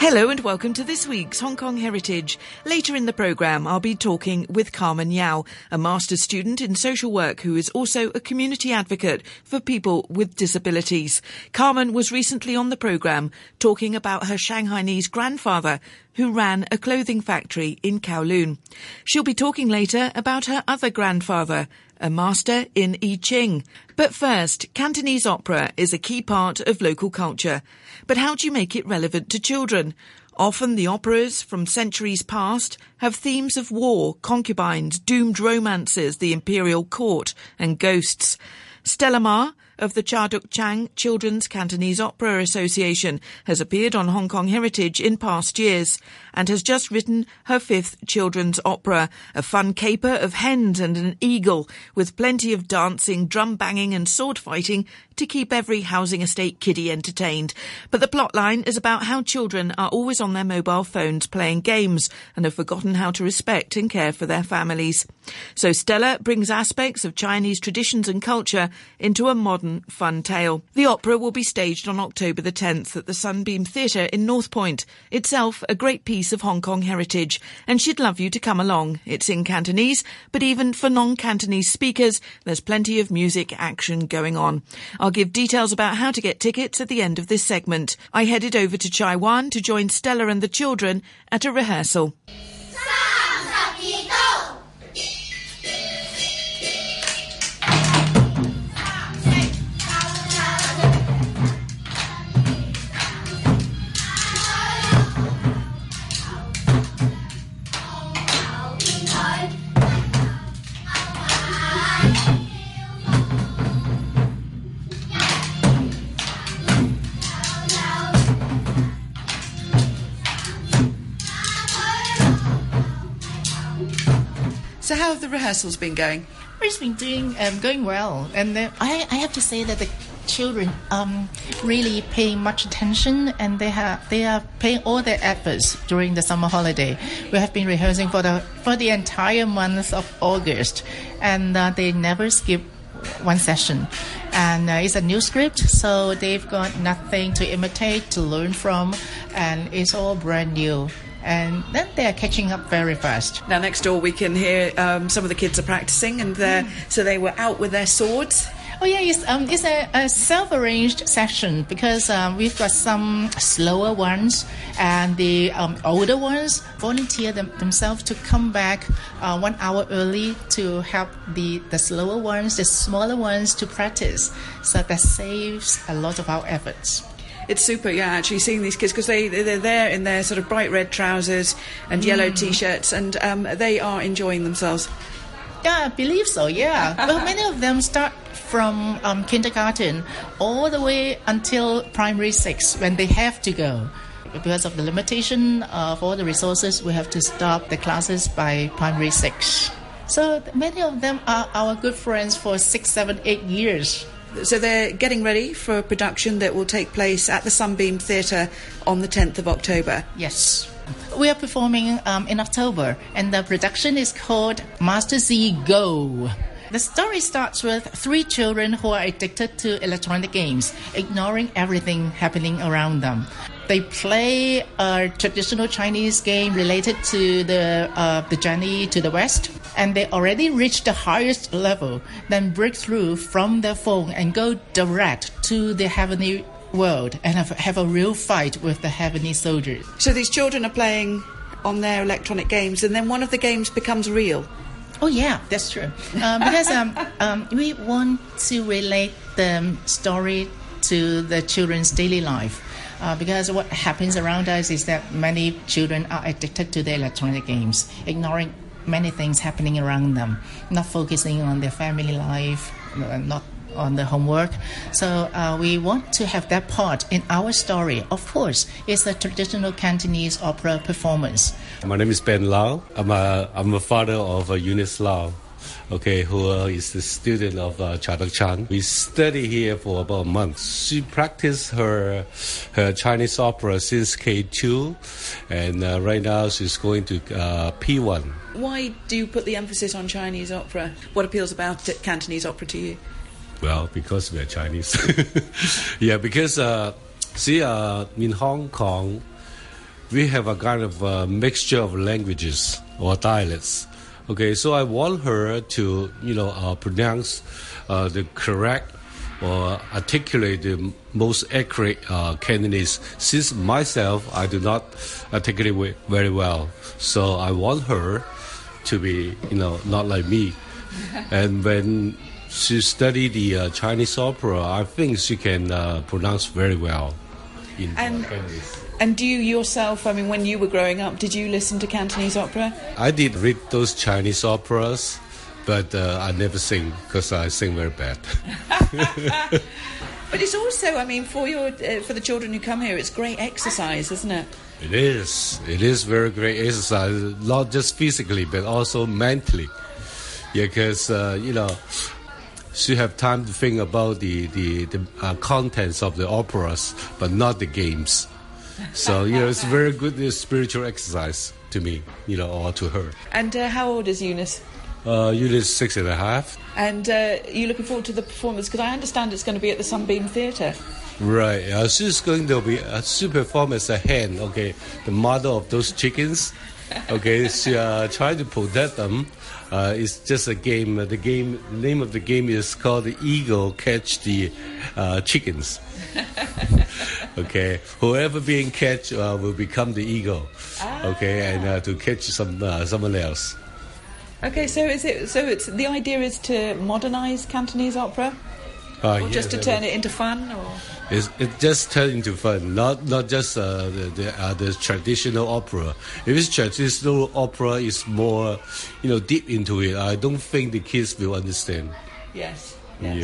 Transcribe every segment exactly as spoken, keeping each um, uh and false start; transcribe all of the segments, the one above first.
Hello and welcome to this week's Hong Kong Heritage. Later in the programme, I'll be talking with Carmen Yao, a master's student in social work who is also a community advocate for people with disabilities. Carmen was recently on the programme talking about her Shanghainese grandfather who ran a clothing factory in Kowloon. She'll be talking later about her other grandfather, a master in I Ching. But first, Cantonese opera is a key part of local culture. But how do you make it relevant to children? Often the operas from centuries past have themes of war, concubines, doomed romances, the imperial court, and ghosts. Stella Ma of the Cha Duk Chang Children's Cantonese Opera Association has appeared on Hong Kong Heritage in past years and has just written her fifth children's opera, a fun caper of hens and an eagle with plenty of dancing, drum banging and sword fighting to keep every housing estate kiddie entertained. But the plotline is about how children are always on their mobile phones playing games and have forgotten how to respect and care for their families. So Stella brings aspects of Chinese traditions and culture into a modern fun tale. The opera will be staged on October the tenth at the Sunbeam Theatre in North Point, itself a great piece of Hong Kong heritage, and she'd love you to come along. It's in Cantonese, but even for non-Cantonese speakers, there's plenty of music action going on. I'll give details about how to get tickets at the end of this segment. I headed over to Chai Wan to join Stella and the children at a rehearsal. So how have the rehearsals been going? It's been doing um, going well, and the, I, I have to say that the children um, really pay much attention, and they have they are paying all their efforts during the summer holiday. We have been rehearsing for the for the entire month of August, and uh, they never skip one session. And uh, it's a new script, so they've got nothing to imitate, to learn from, and it's all brand new. And then they're catching up very fast. Now next door we can hear um, some of the kids are practicing, and they're, mm. so they were out with their swords. Oh yeah, it's, um, it's a, a self-arranged session because um, we've got some slower ones, and the um, older ones volunteer them, themselves to come back uh, one hour early to help the, the slower ones, the smaller ones to practice. So that saves a lot of our efforts. It's super, yeah, actually seeing these kids, because they, they're there in their sort of bright red trousers and mm. yellow T-shirts, and um, they are enjoying themselves. Yeah, I believe so, yeah. Well, many of them start from um, kindergarten all the way until primary six when they have to go. Because of the limitation of all the resources, we have to stop the classes by primary six. So many of them are our good friends for six, seven, eight years. So they're getting ready for a production that will take place at the Sunbeam Theatre on the tenth of October. Yes. We are performing um, in October, and the production is called Master Z Go. The story starts with three children who are addicted to electronic games, ignoring everything happening around them. They play a traditional Chinese game related to the uh, the journey to the West, and they already reach the highest level, then break through from their phone and go direct to the heavenly world and have, have a real fight with the heavenly soldiers. So these children are playing on their electronic games, and then one of the games becomes real. Oh yeah, that's true. Um, because um, um, we want to relate the story to the children's daily life. Uh, because what happens around us is that many children are addicted to their electronic games, ignoring many things happening around them, not focusing on their family life, not on the homework. So uh, we want to have that part in our story. Of course, it's a traditional Cantonese opera performance. My name is Ben Lau. I'm a, I'm a father of uh, Eunice Lau. Okay, who uh, is the student of uh, Cha Duk Chang. We study here for about a month. She practiced her her Chinese opera since K two, and uh, right now she's going to uh, P one. Why do you put the emphasis on Chinese opera? What appeals about it, Cantonese opera to you? Well, because we're Chinese. Yeah, because uh, see, uh, in Hong Kong, we have a kind of a mixture of languages or dialects. Okay, so I want her to, you know, uh, pronounce uh, the correct or articulate the most accurate uh, Cantonese. Since myself, I do not articulate very well, so I want her to be, you know, not like me. And when she studied the uh, Chinese opera, I think she can uh, pronounce very well in and, Cantonese. And do you yourself, I mean, when you were growing up, did you listen to Cantonese opera? I did read those Chinese operas, but uh, I never sing because I sing very bad. But it's also, I mean, for your uh, for the children who come here, it's great exercise, isn't it? It is. It is very great exercise, not just physically, but also mentally. Yeah, because, uh, you know, she have time to think about the, the, the uh, contents of the operas, but not the games. So, you know, it's very good uh, spiritual exercise to me, you know, or to her. And uh, how old is Eunice? Uh, Eunice, six and a half. And uh, you're looking forward to the performance, because I understand it's going to be at the Sunbeam Theatre. Right. Uh, she's going to be uh, she perform as a hen, okay, the mother of those chickens. Okay, she uh, tried to protect them. Uh, it's just a game. The game name of the game is called the Eagle Catch the uh, Chickens. Okay, whoever being catch uh, will become the eagle. Ah. Okay, and uh, to catch some uh, someone else. Okay, so is it? So it's the idea is to modernize Cantonese opera, uh, or yes, just to turn it, it into fun, or it's, it just turned into fun. Not not just uh, the the, uh, the traditional opera. If it's traditional opera, it's more, you know, deep into it. I don't think the kids will understand. Yes. Yes.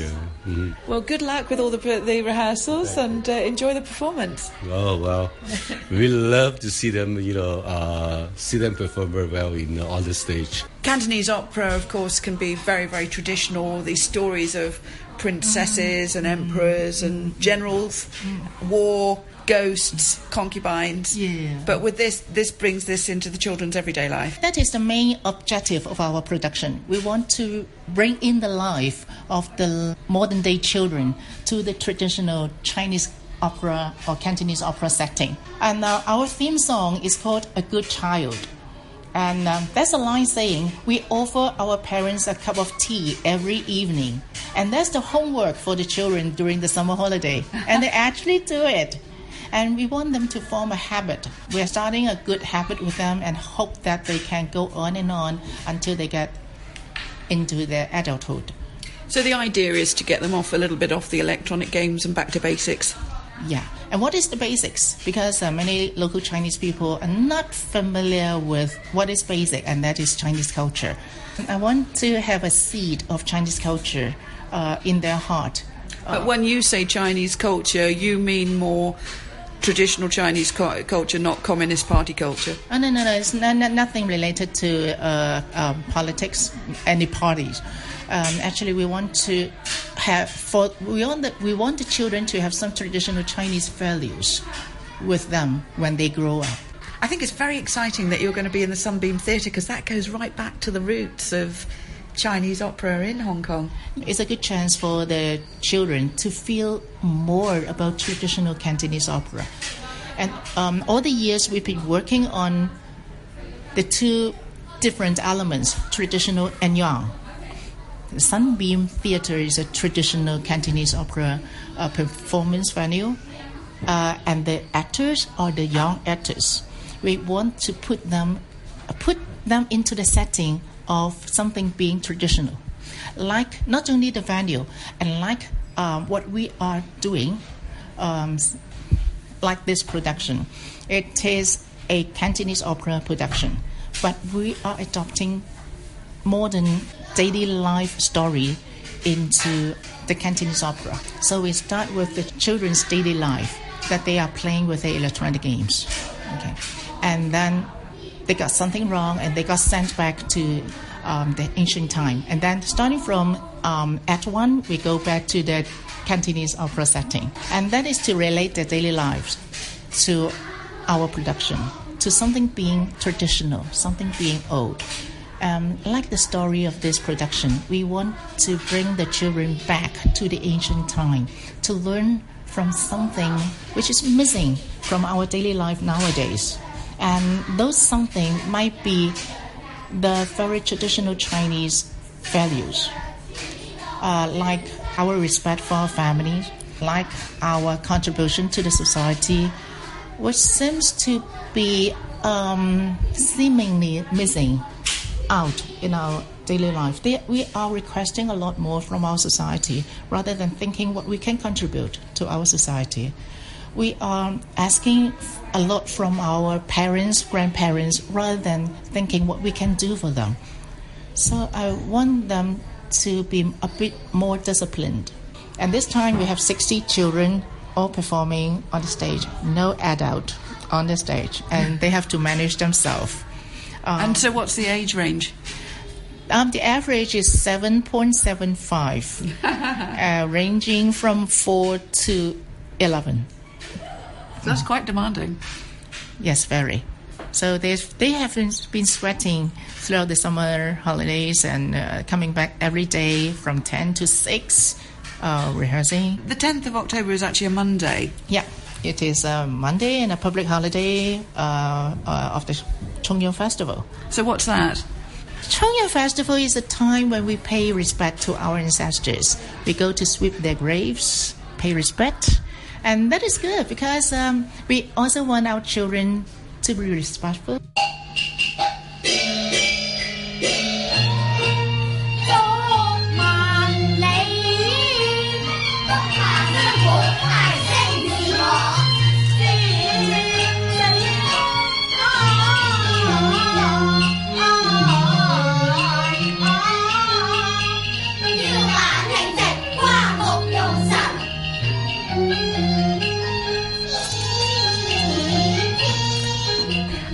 Yeah. Mm-hmm. Well, good luck with all the the rehearsals and uh, enjoy the performance. Oh well, we love to see them, you know, uh, see them perform very well in uh, on the stage. Cantonese opera, of course, can be very, very traditional. These stories of princesses and emperors and generals, war, ghosts, concubines. Yeah. But with this, this brings this into the children's everyday life. That is the main objective of our production. We want to bring in the life of the modern day children to the traditional Chinese opera or Cantonese opera setting. And uh, our theme song is called A Good Child. And um, that's a line saying, we offer our parents a cup of tea every evening. And that's the homework for the children during the summer holiday. And they actually do it. And we want them to form a habit. We are starting a good habit with them and hope that they can go on and on until they get into their adulthood. So the idea is to get them off a little bit off the electronic games and back to basics. Yeah. And what is the basics? Because uh, many local Chinese people are not familiar with what is basic, and that is Chinese culture. I want to have a seed of Chinese culture uh, in their heart. But uh, when you say Chinese culture, you mean more traditional Chinese co- culture, not Communist Party culture? Oh, no, no, no. It's not, not, nothing related to uh, um, politics, any parties. Um, actually, we want to have for we want the, we want the children to have some traditional Chinese values with them when they grow up. I think it's very exciting that you're going to be in the Sunbeam Theatre, because that goes right back to the roots of Chinese opera in Hong Kong. It's a good chance for the children to feel more about traditional Cantonese opera. And um, all the years we've been working on the two different elements, traditional and young. The Sunbeam Theatre is a traditional Cantonese opera uh, performance venue, uh, and the actors are the young actors. We want to put them, uh, put them into the setting of something being traditional, like not only the venue and like um, what we are doing, um, like this production. It is a Cantonese opera production, but we are adopting modern daily life story into the Cantonese opera. So we start with the children's daily life, that they are playing with the electronic games. Okay. And then they got something wrong and they got sent back to um, the ancient time. And then starting from um, Act One, we go back to the Cantonese opera setting. And that is to relate their daily lives to our production, to something being traditional, something being old. Um, like the story of this production, we want to bring the children back to the ancient time to learn from something which is missing from our daily life nowadays. And those something might be the very traditional Chinese values, uh, like our respect for our families, like our contribution to the society, which seems to be um, seemingly missing out in our daily life. They, we are requesting a lot more from our society rather than thinking what we can contribute to our society. We are asking a lot from our parents, grandparents, rather than thinking what we can do for them. So I want them to be a bit more disciplined. And this time we have sixty children all performing on the stage, no adult on the stage, and they have to manage themselves. Um, and so what's the age range? Um, the average is seven point seven five, uh, ranging from four to eleven. That's quite demanding. Yes, very. So they they have been sweating throughout the summer holidays and uh, coming back every day from ten to six, uh, rehearsing. The tenth of October is actually a Monday. Yeah, it is a Monday and a public holiday uh, uh, of the Chongyun Festival. So what's that? Chongyun Festival is a time when we pay respect to our ancestors. We go to sweep their graves, pay respect, and that is good because um, we also want our children to be respectful.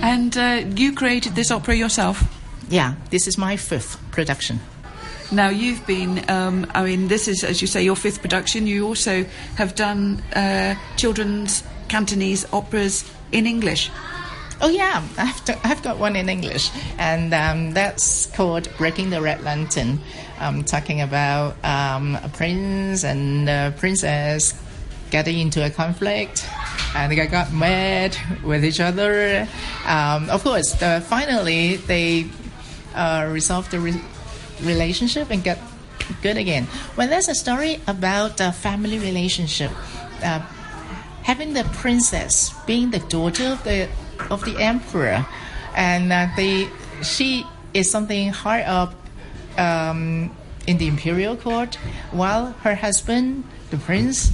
And uh, you created this opera yourself? Yeah, this is my fifth production. Now, you've been, um, I mean, this is, as you say, your fifth production. You also have done uh, children's Cantonese operas in English. Oh, yeah, I've, to, I've got one in English, and um, that's called Breaking the Red Lantern. I'm talking about um, a prince and a princess getting into a conflict, and they got mad with each other. Um, of course, uh, finally, they uh, resolved the re- relationship and got good again. Well, there's a story about a family relationship. Uh, having the princess being the daughter of the, of the emperor, and uh, they, she is something high up um, in the imperial court, while her husband, the prince,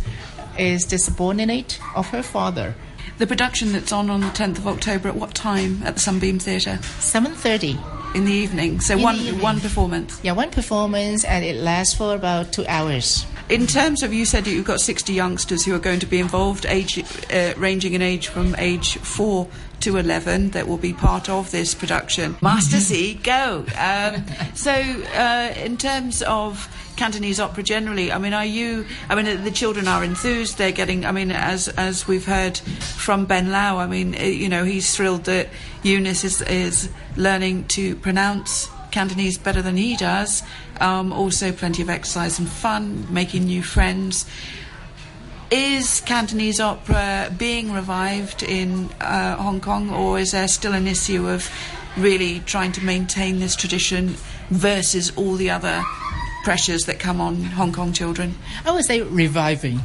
is the subordinate of her father. The production that's on on the tenth of October, at what time at the Sunbeam Theatre? seven thirty. In the evening, so in one evening. one performance? Yeah, one performance, and it lasts for about two hours. In terms of, you said you've got sixty youngsters who are going to be involved, age uh, ranging in age from age four to eleven, that will be part of this production. Master Z, go! Um, so, uh, in terms of Cantonese opera generally, I mean, are you, I mean, the children are enthused, they're getting, I mean, as as we've heard from Ben Lau, I mean, you know, he's thrilled that Eunice is, is learning to pronounce Cantonese better than he does, um, also plenty of exercise and fun, making new friends. Is Cantonese opera being revived in uh, Hong Kong, or is there still an issue of really trying to maintain this tradition versus all the other pressures that come on Hong Kong children? I would say reviving.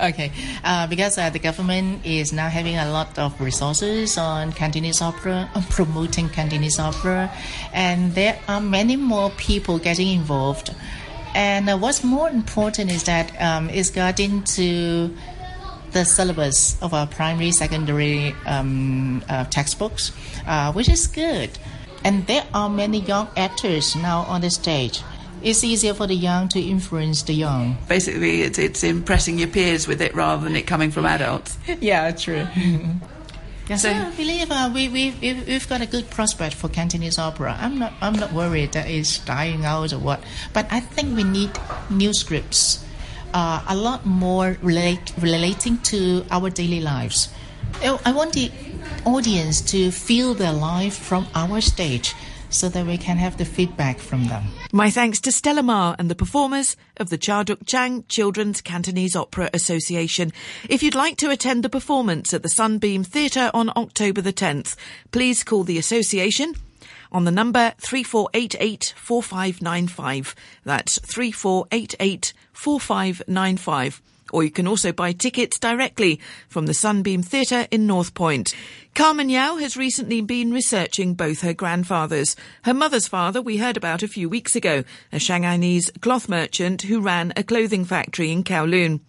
Okay, uh, because uh, the government is now having a lot of resources on Cantonese opera, on promoting Cantonese opera, and there are many more people getting involved. And uh, what's more important is that um, it's got into the syllabus of our primary, secondary um, uh, textbooks, uh, which is good. And there are many young actors now on the stage. It's easier for the young to influence the young. Basically, it's, it's impressing your peers with it rather than it coming from adults. Yeah, true. Yes, so, I believe uh, we, we, we've, we've got a good prospect for Cantonese opera. I'm not I'm not worried that it's dying out or what. But I think we need new scripts, uh, a lot more relate, relating to our daily lives. I want the audience to feel their life from our stage so that we can have the feedback from them. My thanks to Stella Ma and the performers of the Cha Duk Chang Children's Cantonese Opera Association. If you'd like to attend the performance at the Sunbeam Theatre on October the tenth, please call the association on the number three four eight eight, four five nine five. That's three four eight eight, four five nine five. Or you can also buy tickets directly from the Sunbeam Theatre in North Point. Carmen Yao has recently been researching both her grandfathers. Her mother's father we heard about a few weeks ago, a Shanghainese cloth merchant who ran a clothing factory in Kowloon.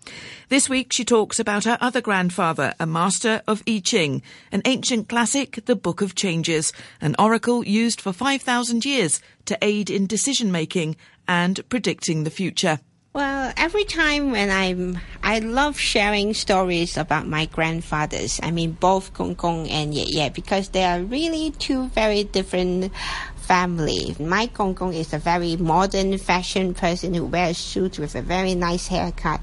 This week she talks about her other grandfather, a master of I Ching, an ancient classic, the Book of Changes, an oracle used for five thousand years to aid in decision-making and predicting the future. Well, every time when I'm, I love sharing stories about my grandfathers. I mean, both Gong Gong and Ye Ye, because they are really two very different families. My Gong Gong is a very modern fashion person who wears suits with a very nice haircut.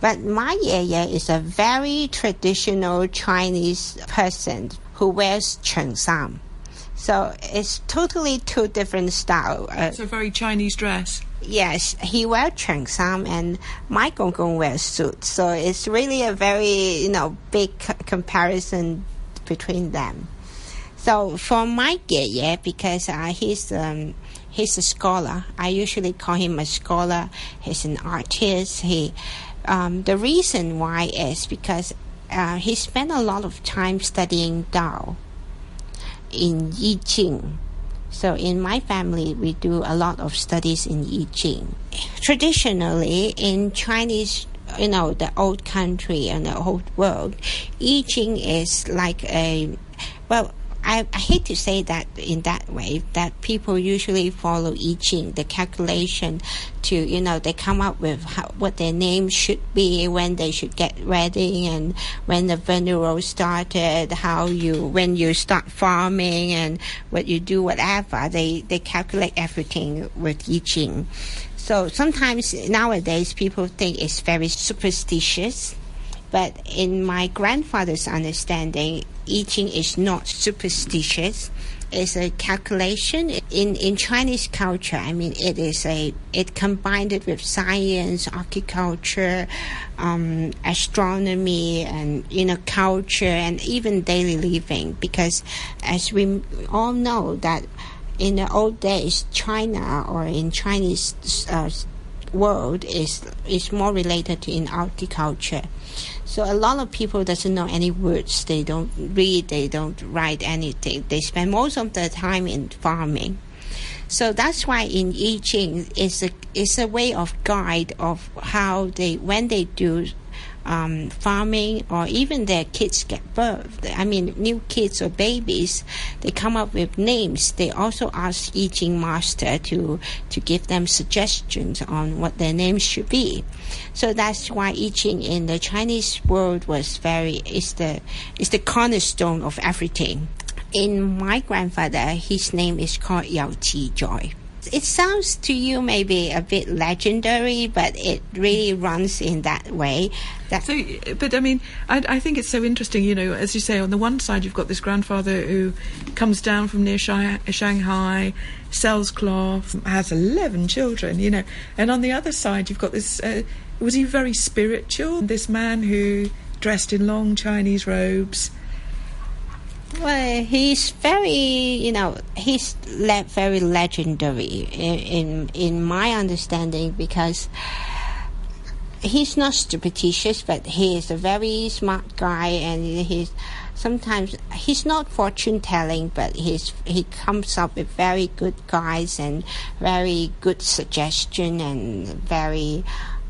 But my Ye Ye is a very traditional Chinese person who wears chengsam. So it's totally two different styles. It's a very Chinese dress. Yes, he wears chengsam and my Gong Gong wears suits. So it's really a very, you know, big c- comparison between them. So for my Ye Ye, because uh, he's um, he's a scholar, I usually call him a scholar. He's an artist. He um, the reason why is because uh, he spent a lot of time studying Tao in Yijing. So in my family, we do a lot of studies in Yijing. Traditionally, in Chinese, you know, the old country and the old world, Yijing is like a, well, I, I hate to say that in that way, that people usually follow Yijing, the calculation to, you know, they come up with how, what their name should be, when they should get ready, and when the funeral started, how you, when you start farming, and what you do, whatever. They, they calculate everything with Yijing. So sometimes nowadays people think it's very superstitious. But in my grandfather's understanding, I Ching is not superstitious. It's a calculation. In, in Chinese culture, I mean, it is a, it combined it with science, agriculture, um, astronomy, and, you know, culture, and even daily living. Because as we all know that in the old days, China, or in Chinese uh, world, is is more related to in agriculture. So a lot of people doesn't know any words. They don't read. They don't write anything. They spend most of their time in farming. So that's why in I Ching is a is a way of guide of how they when they do um, farming, or even their kids get birth. I mean, new kids or babies, they come up with names. They also ask I Ching master to to give them suggestions on what their names should be. So that's why I Ching in the Chinese world was very is the is the cornerstone of everything. In my grandfather, his name is called Yao Qi Joy. It sounds to you maybe a bit legendary, but it really runs in that way. That so, but I mean, I, I think it's so interesting, you know, as you say, on the one side you've got this grandfather who comes down from near Shanghai, sells cloth, has eleven children, you know, and on the other side you've got this, uh, was he very spiritual, this man who dressed in long Chinese robes? Well, he's very, you know, he's le- very legendary in, in in my understanding, because he's not superstitious, but he is a very smart guy, and he's sometimes he's not fortune telling, but he's he comes up with very good guides and very good suggestion and very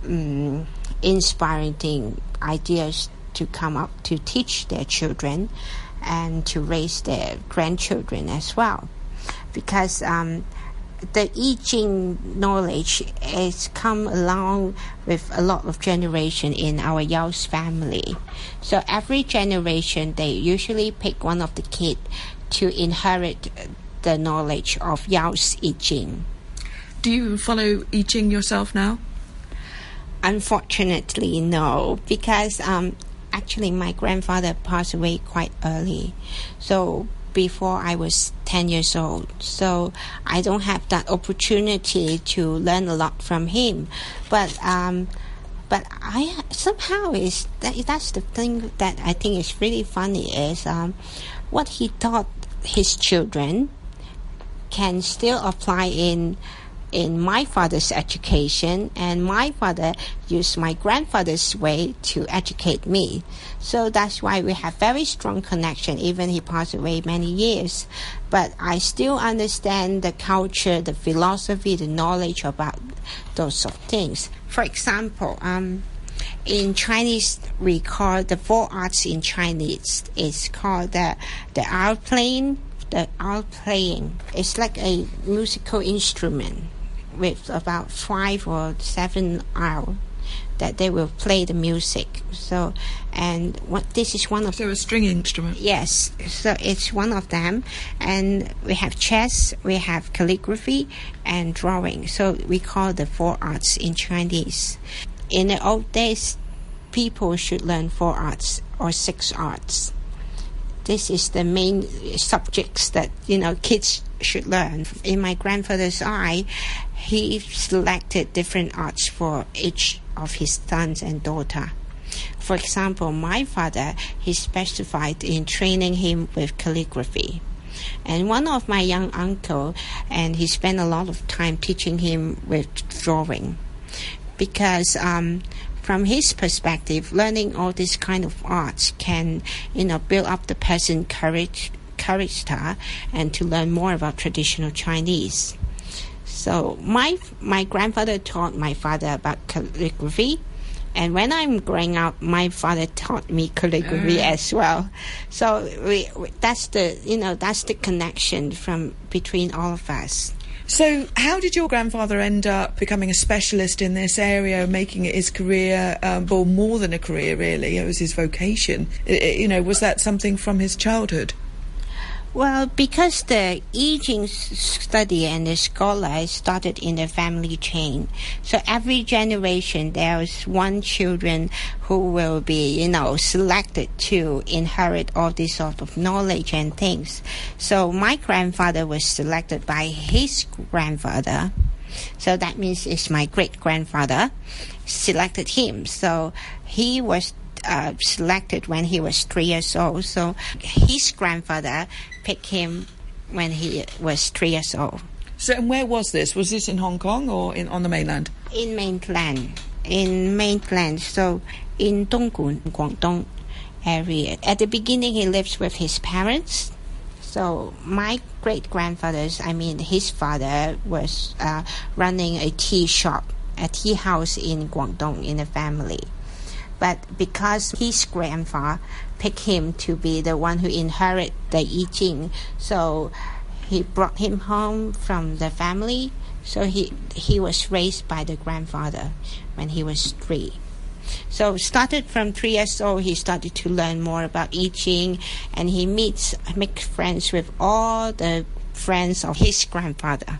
um, inspiring ideas to come up to teach their children. And to raise their grandchildren as well, because um, the I Ching knowledge has come along with a lot of generation in our Yao's family. So every generation, they usually pick one of the kids to inherit the knowledge of Yao's I Ching. Do you follow I Ching yourself now? Unfortunately, no, because. Um, Actually, my grandfather passed away quite early. So before I was ten years old, so I don't have that opportunity to learn a lot from him. But um, but I somehow is that, that's the thing that I think is really funny is um, what he taught his children can still apply in in my father's education, and my father used my grandfather's way to educate me. So that's why we have very strong connection, even he passed away many years. But I still understand the culture, the philosophy, the knowledge about those sort of things. For example, um, in Chinese, we call the four arts in Chinese, it's called the, the art playing, the art playing. It's like a musical instrument with about five or seven hours that they will play the music. So, and what this is one of. So a string instrument. Yes, so it's one of them, and we have chess, we have calligraphy, and drawing. So we call the four arts in Chinese. In the old days, people should learn four arts or six arts. This is the main subjects that, you know, kids should learn. In my grandfather's eye, he selected different arts for each of his sons and daughter. For example, my father, he specified in training him with calligraphy. And one of my young uncle, and he spent a lot of time teaching him with drawing. Because um, from his perspective, learning all these kind of arts can, you know, build up the person's courage, courage to, and to learn more about traditional Chinese. So my my grandfather taught my father about calligraphy, and when I'm growing up, my father taught me calligraphy mm. as well. So we, we, that's the you know that's the connection from between all of us. So how did your grandfather end up becoming a specialist in this area, making it his career, um, or more than a career, really? It was his vocation. It, it, you know, was that something from his childhood? Well, because the Yijing study and the scholar started in the family chain, so every generation there is one children who will be, you know, selected to inherit all this sort of knowledge and things. So my grandfather was selected by his grandfather, so that means it's my great-grandfather selected him. So he was Uh, selected when he was three years old, so his grandfather picked him when he was three years old. So, and where was this? Was this in Hong Kong or in on the mainland? In mainland, in mainland. So in Donggun, Guangdong area. At the beginning, he lives with his parents. So my great grandfather's, I mean, his father was uh, running a tea shop, a tea house in Guangdong in the family. But because his grandfather picked him to be the one who inherited the Yijing, so he brought him home from the family. So he he was raised by the grandfather when he was three. So started from three years old, he started to learn more about Yijing, and he meets makes friends with all the friends of his grandfather.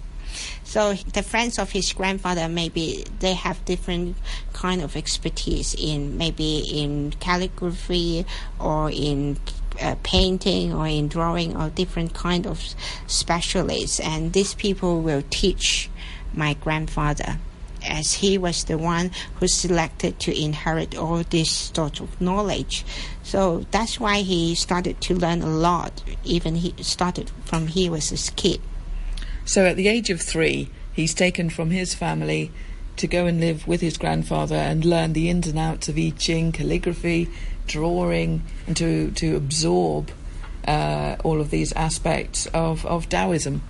So the friends of his grandfather, maybe they have different kind of expertise in maybe in calligraphy or in uh, painting or in drawing or different kind of specialists. And these people will teach my grandfather, as he was the one who selected to inherit all this sort of knowledge. So that's why he started to learn a lot, even he started from he was a kid. So at the age of three, he's taken from his family to go and live with his grandfather and learn the ins and outs of I Ching, calligraphy, drawing, and to, to absorb uh, all of these aspects of, of Taoism.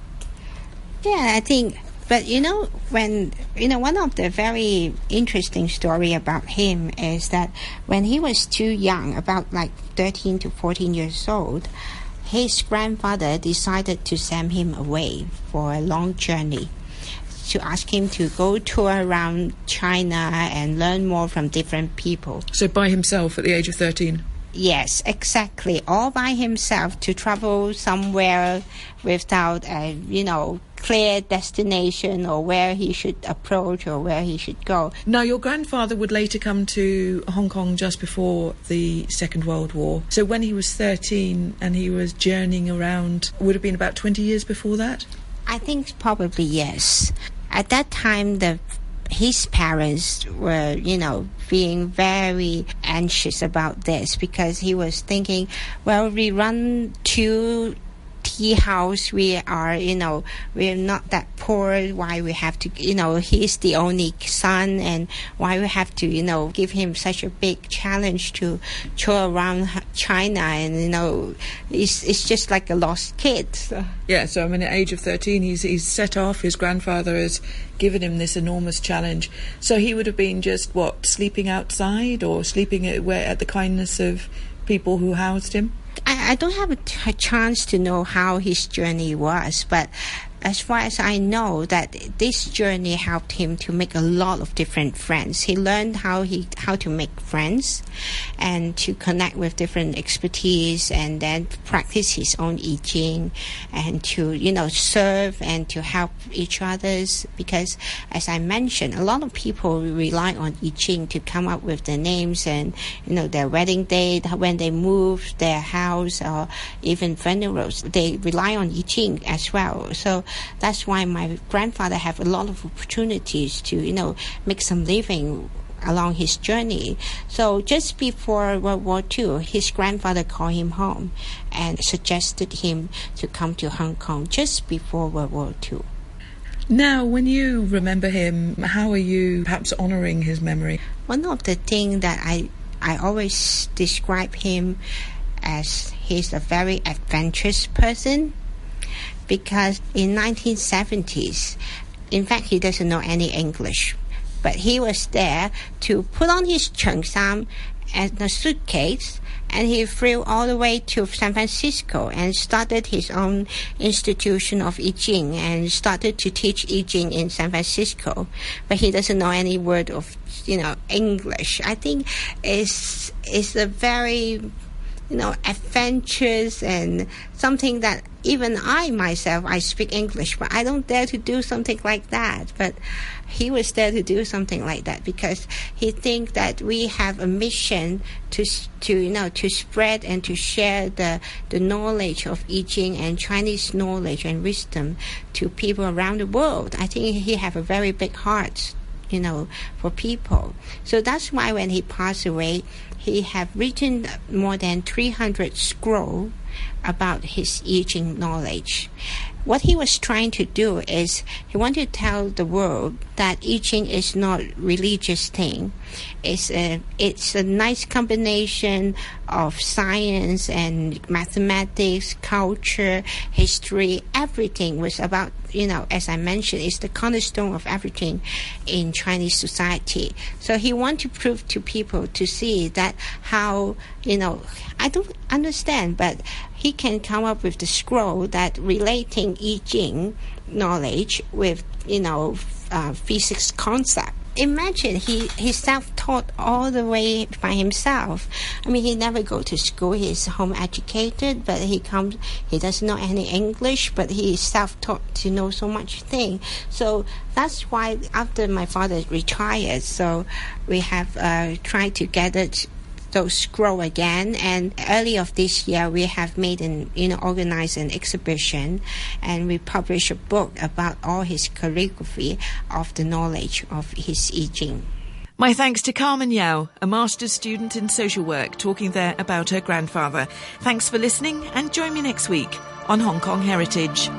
Yeah, I think, but you know, when, you know, one of the very interesting story about him is that when he was too young, about like thirteen to fourteen years old, his grandfather decided to send him away for a long journey, to ask him to go tour around China and learn more from different people. So by himself at the age of thirteen? Yes, exactly. All by himself, to travel somewhere without a, you know, clear destination or where he should approach or where he should go. Now, your grandfather would later come to Hong Kong just before the Second World War. So when he was thirteen and he was journeying around, would have been about twenty years before that? I think probably yes. At that time, the his parents were, you know, being very anxious about this because he was thinking, well, we run to tea house, we are, you know, we're not that poor, why we have to, you know, he's the only son, and why we have to, you know, give him such a big challenge to tour around China, and, you know, it's, it's just like a lost kid. So. Yeah, so I mean, at the age of thirteen, he's, he's set off, his grandfather has given him this enormous challenge. So he would have been just, what, sleeping outside or sleeping at, where, at the kindness of people who housed him? I, I don't have a, t- a chance to know how his journey was, but as far as I know, that this journey helped him to make a lot of different friends. He learned how he how to make friends and to connect with different expertise, and then practice his own Yijing, and to, you know, serve and to help each others. Because, as I mentioned, a lot of people rely on Yijing to come up with their names and, you know, their wedding date, when they move their house, or even funerals. They rely on Yijing as well. So that's why my grandfather had a lot of opportunities to, you know, make some living along his journey. So just before World War Two, his grandfather called him home and suggested him to come to Hong Kong just before World War Two. Now, when you remember him, how are you perhaps honouring his memory? One of the things that I, I always describe him as, he's a very adventurous person. Because in nineteen seventies, in fact, he doesn't know any English, but he was there to put on his cheongsam and a suitcase, and he flew all the way to San Francisco and started his own institution of Yijing and started to teach Yijing in San Francisco. But he doesn't know any word of, you know, English. I think it's it's a very, you know, adventures and something that even I myself, I speak English, but I don't dare to do something like that. But he was there to do something like that because he thinks that we have a mission to, to you know, to spread and to share the, the knowledge of Yijing and Chinese knowledge and wisdom to people around the world. I think he have a very big heart, you know, for people. So that's why when he passed away, he have written more than three hundred scrolls about his Yijing knowledge. What he was trying to do is he wanted to tell the world that Yijing is not religious thing. It's a, it's a nice combination of science and mathematics, culture, history, everything was about, you know, as I mentioned, it's the cornerstone of everything in Chinese society. So he wanted to prove to people to see that how, you know, I don't understand, but he can come up with the scroll that relating Yijing knowledge with, you know, uh, physics concept. Imagine he, he self-taught all the way by himself. I mean, he never go to school. He's home educated, but he comes. He doesn't know any English, but he is self-taught to know so much thing. So that's why after my father retired, so we have uh, tried to gather those scroll again. And early of this year, we have made an, you know, organized an exhibition, and we published a book about all his calligraphy of the knowledge of his Yijing. My thanks to Carmen Yao, a master's student in social work, talking there about her grandfather. Thanks for listening, and join me next week on Hong Kong Heritage.